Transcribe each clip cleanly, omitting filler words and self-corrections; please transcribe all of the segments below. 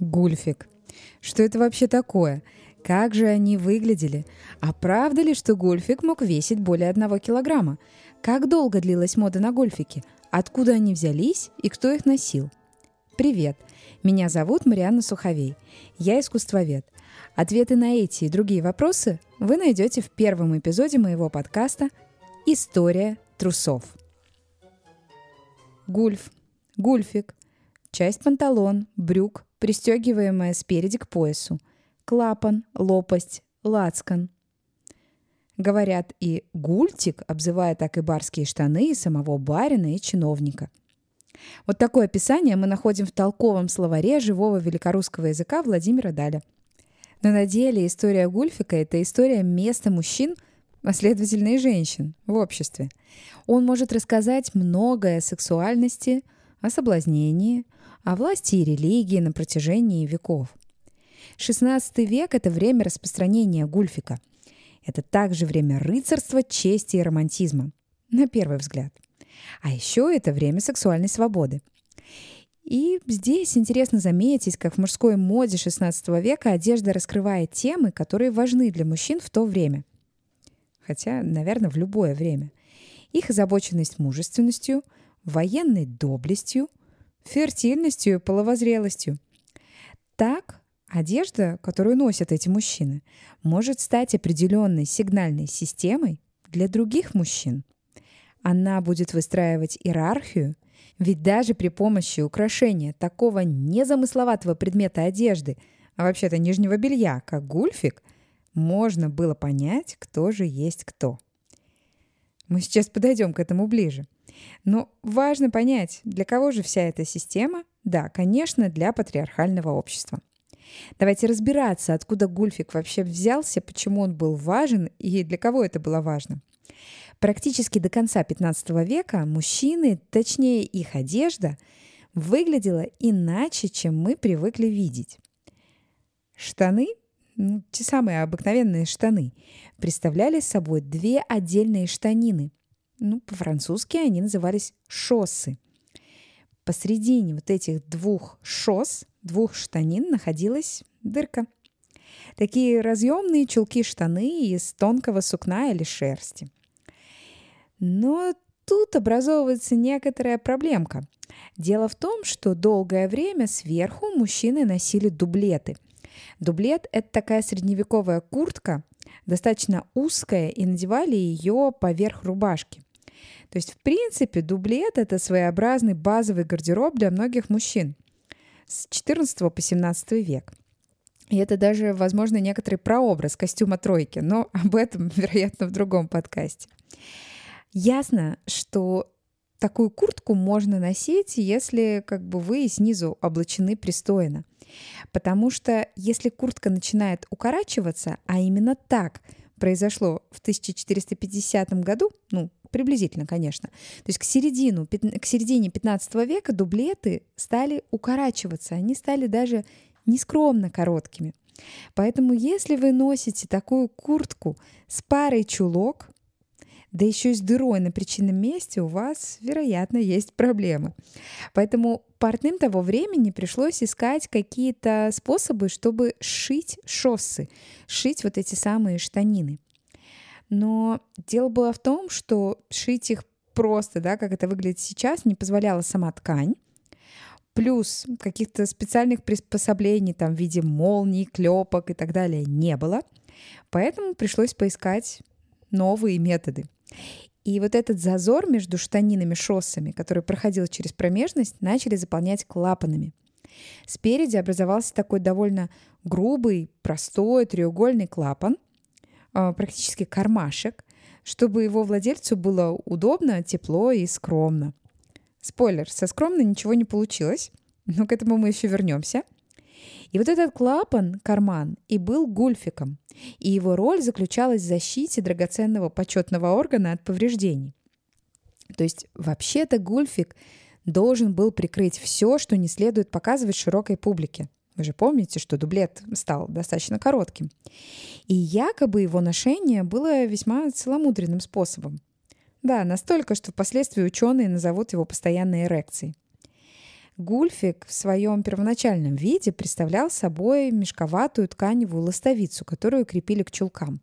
Гульфик. Что это вообще такое? Как же они выглядели? А правда ли, что гульфик мог весить более 1 килограмма? Как долго длилась мода на гульфики? Откуда они взялись и кто их носил? Привет! Меня зовут Марианна Суховей. Я искусствовед. Ответы на эти и другие вопросы вы найдете в 1 эпизоде моего подкаста «История трусов». Гульф, гульфик, часть панталон, брюк, пристегиваемая спереди к поясу, клапан, лопасть, лацкан. Говорят, и гультик, обзывая так и барские штаны, и самого барина, и чиновника. Вот такое описание мы находим в толковом словаре живого великорусского языка Владимира Даля. Но на деле история гульфика – это история места мужчин, а следовательно и женщин в обществе. Он может рассказать многое о сексуальности, о соблазнении, о власти и религии на протяжении веков. XVI век – это время распространения гульфика. Это также время рыцарства, чести и романтизма, на первый взгляд. А еще это время сексуальной свободы. И здесь интересно заметить, как в мужской моде XVI века одежда раскрывает темы, которые важны для мужчин в то время. Хотя, наверное, в любое время. Их озабоченность мужественностью, военной доблестью, фертильностью и половозрелостью. Так, одежда, которую носят эти мужчины, может стать определенной сигнальной системой для других мужчин. Она будет выстраивать иерархию, ведь даже при помощи украшения такого незамысловатого предмета одежды, а вообще-то нижнего белья, как гульфик, можно было понять, кто же есть кто. Мы сейчас подойдем к этому ближе. Но важно понять, для кого же вся эта система? Да, конечно, для патриархального общества. Давайте разбираться, откуда гульфик вообще взялся, почему он был важен и для кого это было важно. Практически до конца XV века мужчины, точнее их одежда, выглядела иначе, чем мы привыкли видеть. Штаны, те самые обыкновенные штаны, представляли собой 2 отдельные штанины. По-французски они назывались шоссы. Посредине вот этих 2 шосс, 2 штанин, находилась дырка. Такие разъемные чулки-штаны из тонкого сукна или шерсти. Но тут образовывается некоторая проблемка. Дело в том, что долгое время сверху мужчины носили дублеты. Дублет – это такая средневековая куртка, достаточно узкая, и надевали ее поверх рубашки. То есть, в принципе, дублет – это своеобразный базовый гардероб для многих мужчин с XIV по XVII век. И это даже, возможно, некоторый прообраз костюма тройки, но об этом, вероятно, в другом подкасте. Ясно, что такую куртку можно носить, если вы снизу облачены пристойно. Потому что если куртка начинает укорачиваться, а именно так произошло в 1450 году, приблизительно, конечно. То есть к середине XV века дублеты стали укорачиваться, они стали даже нескромно короткими. Поэтому если вы носите такую куртку с парой чулок, да еще и с дырой на причинном месте, у вас, вероятно, есть проблемы. Поэтому портным того времени пришлось искать какие-то способы, чтобы шить шоссы, шить вот эти самые штанины. Но дело было в том, что шить их просто, как это выглядит сейчас, не позволяла сама ткань, плюс каких-то специальных приспособлений в виде молний, клепок и так далее не было. Поэтому пришлось поискать новые методы. И вот этот зазор между штанинами-шоссами, который проходил через промежность, начали заполнять клапанами. Спереди образовался такой довольно грубый, простой треугольный клапан, практически кармашек, чтобы его владельцу было удобно, тепло и скромно. Спойлер, со скромно ничего не получилось, но к этому мы еще вернемся. И вот этот клапан, карман, и был гульфиком, и его роль заключалась в защите драгоценного почетного органа от повреждений. То есть вообще-то гульфик должен был прикрыть все, что не следует показывать широкой публике. Вы же помните, что дублет стал достаточно коротким. И якобы его ношение было весьма целомудренным способом. Да, настолько, что впоследствии ученые назовут его постоянной эрекцией. Гульфик в своем первоначальном виде представлял собой мешковатую тканевую ластовицу, которую крепили к чулкам.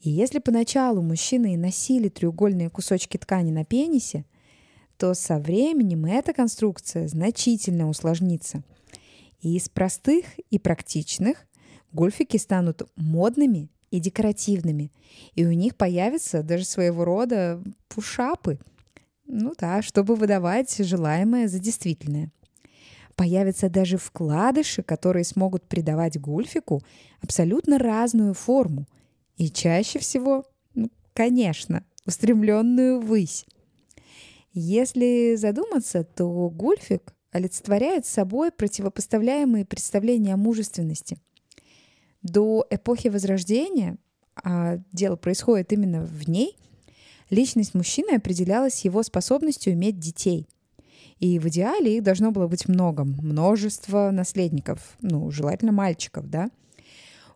И если поначалу мужчины и носили треугольные кусочки ткани на пенисе, то со временем эта конструкция значительно усложнится. И из простых и практичных гульфики станут модными и декоративными, и у них появятся даже своего рода пушапы, чтобы выдавать желаемое за действительное. Появятся даже вкладыши, которые смогут придавать гульфику абсолютно разную форму, и чаще всего, устремленную ввысь. Если задуматься, то гульфик олицетворяет собой противопоставляемые представления о мужественности. До эпохи Возрождения, а дело происходит именно в ней, личность мужчины определялась его способностью иметь детей. И в идеале их должно было быть множество наследников, желательно мальчиков, да?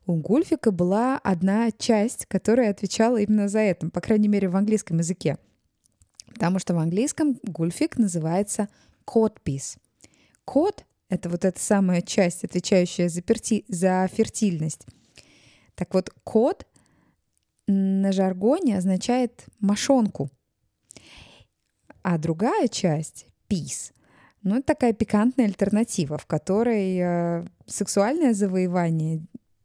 У Гульфика была одна часть, которая отвечала именно за это, по крайней мере, в английском языке. Потому что в английском гульфик называется codpiece. Код – это вот эта самая часть, отвечающая за фертильность. Так вот, код на жаргоне означает мошонку. А другая часть – пис. Это такая пикантная альтернатива, в которой сексуальное завоевание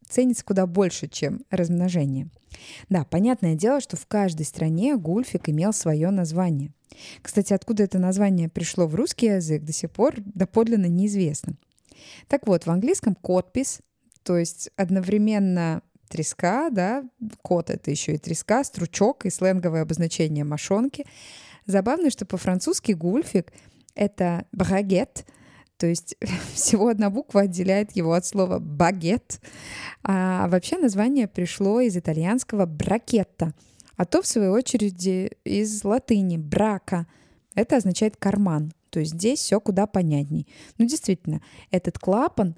ценится куда больше, чем размножение. Да, понятное дело, что в каждой стране гульфик имел свое название. Кстати, откуда это название пришло в русский язык, до сих пор доподлинно неизвестно. Так вот, в английском кодпис, то есть одновременно треска, кот — это еще и треска, стручок и сленговое обозначение мошонки. Забавно, что по-французски гульфик — это брагет, то есть всего одна буква отделяет его от слова «багет». А вообще название пришло из итальянского «бракетта», а то, в свою очередь, из латыни «брака». Это означает «карман». То есть здесь все куда понятней. Действительно, этот клапан,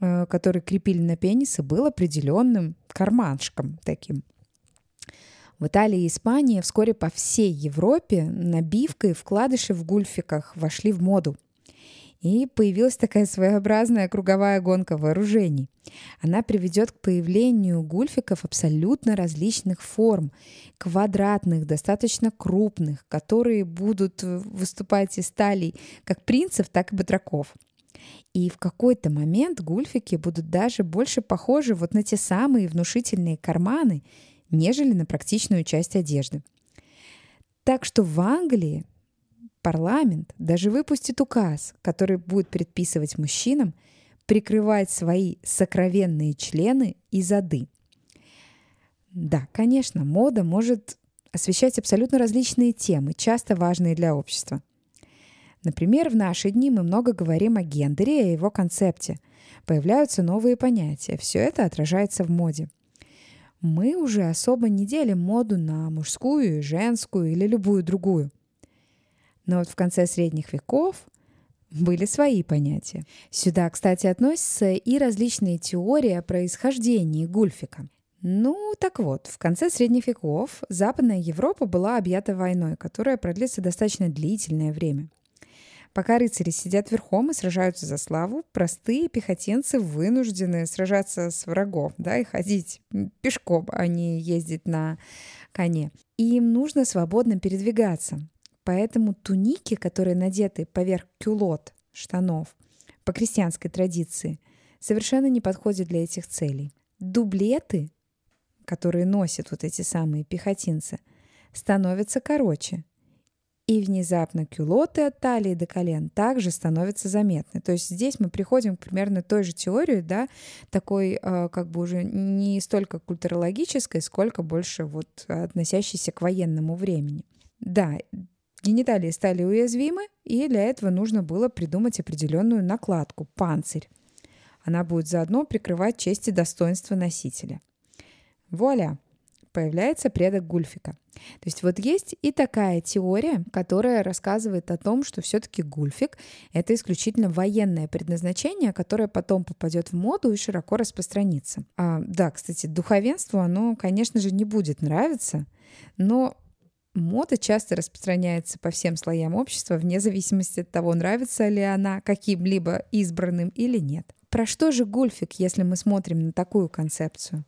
который крепили на пенисы, был определенным карманшком таким. В Италии и Испании вскоре по всей Европе набивка и вкладыши в гульфиках вошли в моду. И появилась такая своеобразная круговая гонка вооружений. Она приведет к появлению гульфиков абсолютно различных форм. Квадратных, достаточно крупных, которые будут выступать из талий как принцев, так и батраков. И в какой-то момент гульфики будут даже больше похожи на те самые внушительные карманы, нежели на практичную часть одежды. Так что в Англии парламент даже выпустит указ, который будет предписывать мужчинам прикрывать свои сокровенные члены и зады. Да, конечно, мода может освещать абсолютно различные темы, часто важные для общества. Например, в наши дни мы много говорим о гендере и о его концепте. Появляются новые понятия, все это отражается в моде. Мы уже особо не делим моду на мужскую и женскую или любую другую. Но в конце средних веков были свои понятия. Сюда, кстати, относятся и различные теории о происхождении гульфика. Так вот, в конце средних веков Западная Европа была объята войной, которая продлится достаточно длительное время. Пока рыцари сидят верхом и сражаются за славу, простые пехотинцы вынуждены сражаться с врагом, и ходить пешком, а не ездить на коне. И им нужно свободно передвигаться. Поэтому туники, которые надеты поверх кюлот, штанов, по крестьянской традиции, совершенно не подходят для этих целей. Дублеты, которые носят эти самые пехотинцы, становятся короче. И внезапно кюлоты от талии до колен также становятся заметны. То есть здесь мы приходим к примерно той же теории, такой уже не столько культурологической, сколько больше относящейся к военному времени. Да, гениталии стали уязвимы, и для этого нужно было придумать определенную накладку – панцирь. Она будет заодно прикрывать честь и достоинство носителя. Вуаля! Появляется предок гульфика. То есть есть и такая теория, которая рассказывает о том, что все-таки гульфик – это исключительно военное предназначение, которое потом попадет в моду и широко распространится. Кстати, духовенству оно, конечно же, не будет нравиться, но Мода часто распространяется по всем слоям общества, вне зависимости от того, нравится ли она каким-либо избранным или нет. Про что же Гульфик, если мы смотрим на такую концепцию?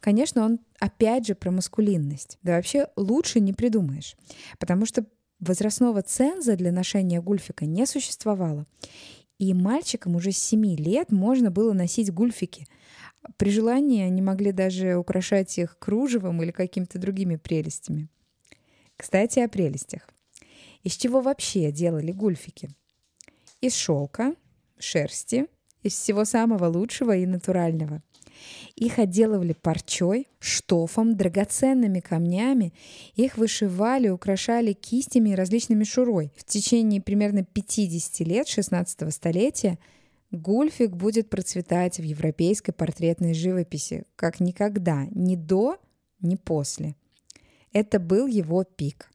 Конечно, он опять же про маскулинность. Да вообще лучше не придумаешь, потому что возрастного ценза для ношения гульфика не существовало. И мальчикам уже с 7 лет можно было носить гульфики. При желании они могли даже украшать их кружевом или какими-то другими прелестями. Кстати, о прелестях. Из чего вообще делали гульфики? Из шелка, шерсти, из всего самого лучшего и натурального. Их отделывали парчой, штофом, драгоценными камнями. Их вышивали, украшали кистями и различной мишурой. В течение примерно 50 лет 16 столетия гульфик будет процветать в европейской портретной живописи как никогда, ни до, ни после. Это был его пик.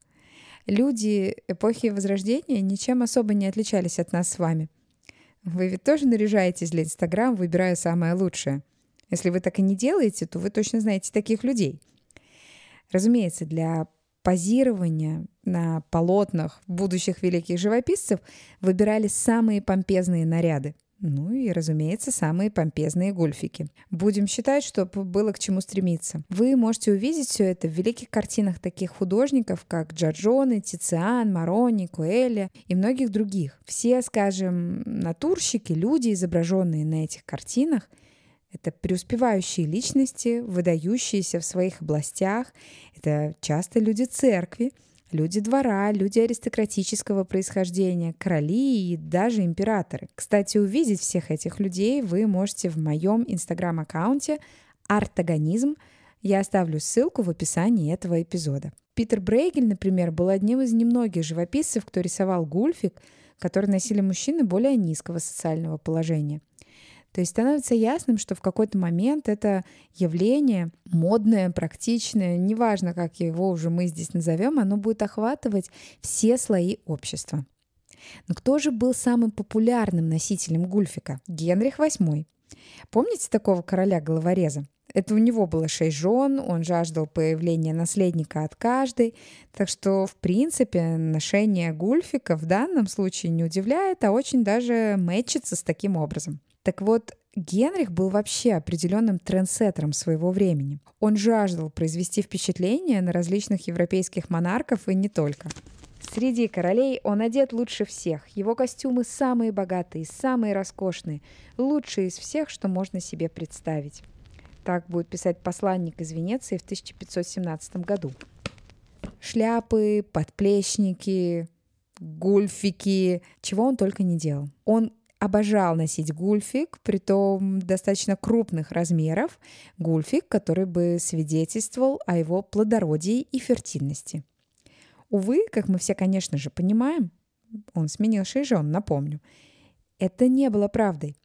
Люди эпохи Возрождения ничем особо не отличались от нас с вами. Вы ведь тоже наряжаетесь для Инстаграм, выбирая самое лучшее. Если вы так и не делаете, то вы точно знаете таких людей. Разумеется, для позирования на полотнах будущих великих живописцев выбирали самые помпезные наряды. Ну и, разумеется, самые помпезные гульфики. Будем считать, что было к чему стремиться. Вы можете увидеть все это в великих картинах таких художников, как Джорджоне, Тициан, Марони, Куэлли и многих других. Все, скажем, натурщики, люди, изображенные на этих картинах, это преуспевающие личности, выдающиеся в своих областях. Это часто люди церкви, люди двора, люди аристократического происхождения, короли и даже императоры. Кстати, увидеть всех этих людей вы можете в моем инстаграм-аккаунте «artagonism». Я оставлю ссылку в описании этого эпизода. Питер Брейгель, например, был одним из немногих живописцев, кто рисовал гульфик, который носили мужчины более низкого социального положения. То есть становится ясным, что в какой-то момент это явление модное, практичное, неважно, как его уже мы здесь назовем, оно будет охватывать все слои общества. Но кто же был самым популярным носителем гульфика? Генрих VIII. Помните такого короля-головореза? Это у него было 6 жен, он жаждал появления наследника от каждой, так что, в принципе, ношение гульфика в данном случае не удивляет, а очень даже мэтчится с таким образом. Так вот, Генрих был вообще определенным трендсеттером своего времени. Он жаждал произвести впечатление на различных европейских монархов и не только. Среди королей он одет лучше всех. Его костюмы самые богатые, самые роскошные, лучшие из всех, что можно себе представить. Так будет писать посланник из Венеции в 1517 году. Шляпы, подплечники, гульфики, чего он только не делал. Он обожал носить гульфик, притом достаточно крупных размеров, гульфик, который бы свидетельствовал о его плодородии и фертильности. Увы, как мы все, конечно же, понимаем, он сменил 6 жен, напомню, это не было правдой.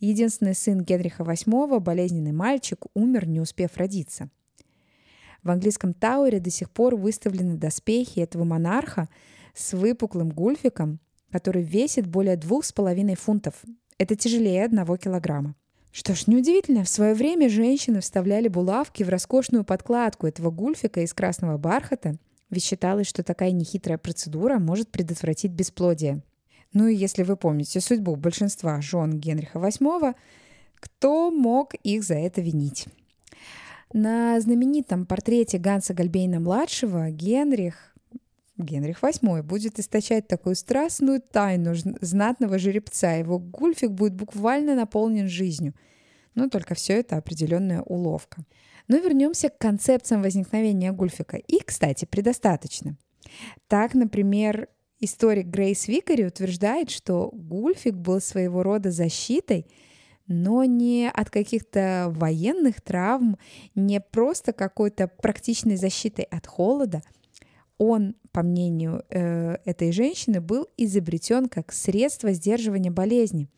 Единственный сын Генриха VIII, болезненный мальчик, умер, не успев родиться. В английском Тауэре до сих пор выставлены доспехи этого монарха с выпуклым гульфиком, который весит более 2,5 фунтов. Это тяжелее 1 килограмма. Что ж, неудивительно, в свое время женщины вставляли булавки в роскошную подкладку этого гульфика из красного бархата, ведь считалось, что такая нехитрая процедура может предотвратить бесплодие. Ну и если вы помните судьбу большинства жен Генриха VIII, кто мог их за это винить? На знаменитом портрете Ганса Гальбейна-младшего Генрих VIII будет источать такую страстную тайну знатного жеребца. Его гульфик будет буквально наполнен жизнью. Но только все это определенная уловка. Но вернемся к концепциям возникновения гульфика. Их, кстати, предостаточно. Так, например, историк Грейс Викари утверждает, что гульфик был своего рода защитой, но не от каких-то военных травм, не просто какой-то практичной защитой от холода. Он, по мнению этой женщины, был изобретен как средство сдерживания болезни.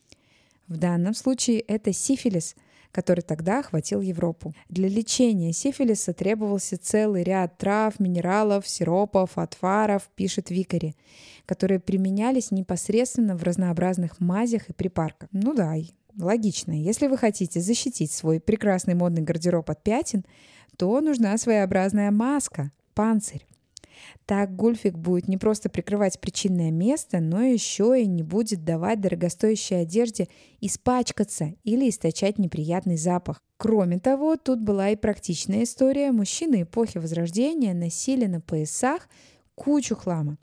В данном случае это сифилис, который тогда охватил Европу. Для лечения сифилиса требовался целый ряд трав, минералов, сиропов, отваров, пишет Викари, которые применялись непосредственно в разнообразных мазях и припарках. Ну да, логично. Если вы хотите защитить свой прекрасный модный гардероб от пятен, то нужна своеобразная маска, панцирь. Так Гульфик будет не просто прикрывать причинное место, но еще и не будет давать дорогостоящей одежде испачкаться или источать неприятный запах. Кроме того, тут была и практичная история. Мужчины эпохи Возрождения носили на поясах кучу хлама.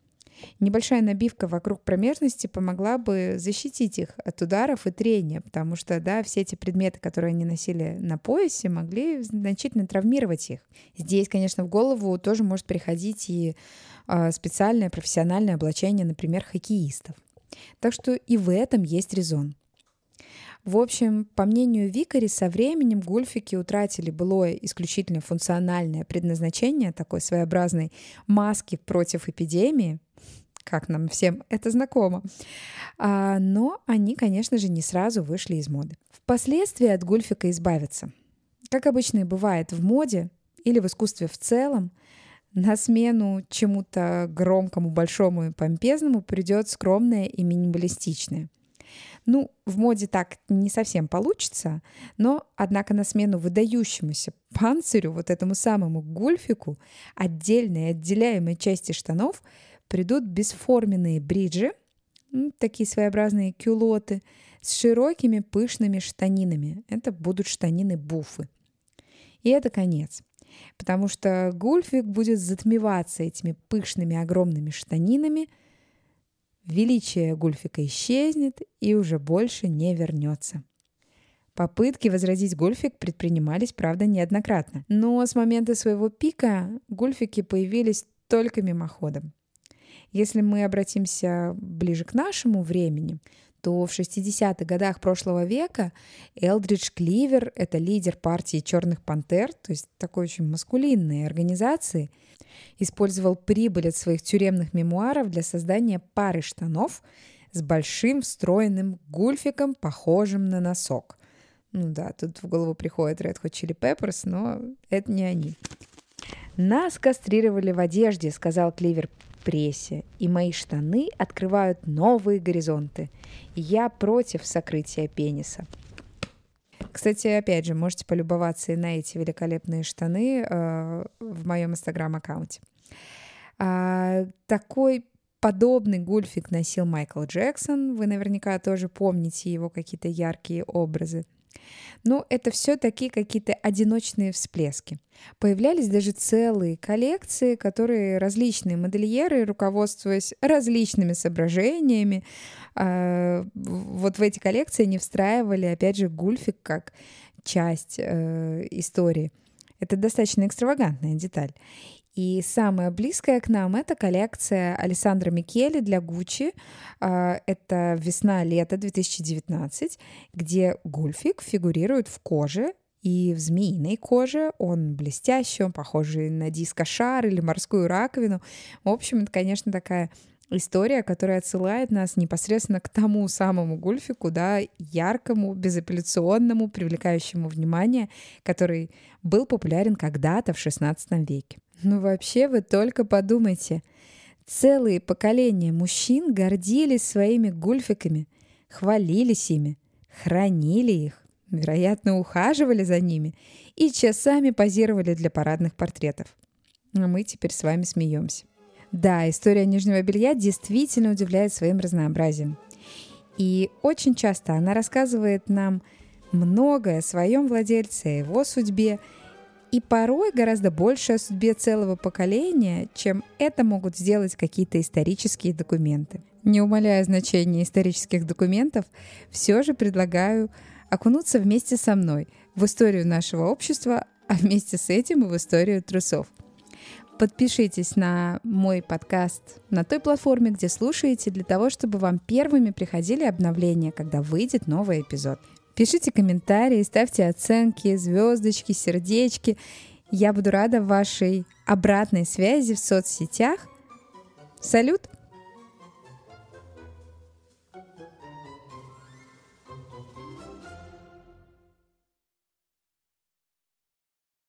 Небольшая набивка вокруг промежности помогла бы защитить их от ударов и трения, потому что, да, все эти предметы, которые они носили на поясе, могли значительно травмировать их. Здесь, конечно, в голову тоже может приходить и специальное профессиональное облачение, например, хоккеистов. Так что и в этом есть резон. В общем, по мнению Викари, со временем гульфики утратили былое исключительно функциональное предназначение такой своеобразной маски против эпидемии, как нам всем это знакомо. Но они, конечно же, не сразу вышли из моды. Впоследствии от гульфика избавиться. Как обычно и бывает в моде или в искусстве в целом, на смену чему-то громкому, большому и помпезному придет скромное и минималистичное. Ну, в моде так не совсем получится, но, однако, на смену выдающемуся панцирю, вот этому самому гульфику, отдельной отделяемой части штанов придут бесформенные бриджи, такие своеобразные кюлоты, с широкими пышными штанинами. Это будут штанины-буфы. И это конец, потому что гульфик будет затмеваться этими пышными огромными штанинами. Величие гульфика исчезнет и уже больше не вернется. Попытки возродить гульфик предпринимались, правда, неоднократно. Но с момента своего пика гульфики появились только мимоходом. Если мы обратимся ближе к нашему времени, то в 60-х годах прошлого века Элдридж Кливер, это лидер партии «Черных пантер», то есть такой очень маскулинной организации, использовал прибыль от своих тюремных мемуаров для создания пары штанов с большим встроенным гульфиком, похожим на носок. Ну да, тут в голову приходит Red Hot Chili Peppers, но это не они. «Нас кастрировали в одежде», — сказал Кливер прессе, «и мои штаны открывают новые горизонты. Я против сокрытия пениса». Кстати, опять же, можете полюбоваться и на эти великолепные штаны в моем инстаграм-аккаунте. Такой подобный гульфик носил Майкл Джексон. Вы наверняка тоже помните его какие-то яркие образы. Но это все-таки какие-то одиночные всплески. Появлялись даже целые коллекции, которые различные модельеры, руководствуясь различными соображениями, вот в эти коллекции не встраивали, опять же, гульфик как часть истории. Это достаточно экстравагантная деталь. И самая близкая к нам — это коллекция Алессандро Микеле для Гуччи. Это весна-лето 2019, где гульфик фигурирует в коже и в змеиной коже. Он блестящий, он похожий на дискошар или морскую раковину. В общем, это, конечно, такая история, которая отсылает нас непосредственно к тому самому гульфику, да, яркому, безапелляционному, привлекающему внимание, который был популярен когда-то в XVI веке. Ну вообще, вы только подумайте. Целые поколения мужчин гордились своими гульфиками, хвалились ими, хранили их, вероятно, ухаживали за ними и часами позировали для парадных портретов. А мы теперь с вами смеемся. Да, история нижнего белья действительно удивляет своим разнообразием. И очень часто она рассказывает нам многое о своем владельце, о его судьбе, и порой гораздо больше о судьбе целого поколения, чем это могут сделать какие-то исторические документы. Не умаляя значения исторических документов, все же предлагаю окунуться вместе со мной в историю нашего общества, а вместе с этим и в историю трусов. Подпишитесь на мой подкаст на той платформе, где слушаете, для того, чтобы вам первыми приходили обновления, когда выйдет новый эпизод. Пишите комментарии, ставьте оценки, звездочки, сердечки. Я буду рада вашей обратной связи в соцсетях. Салют!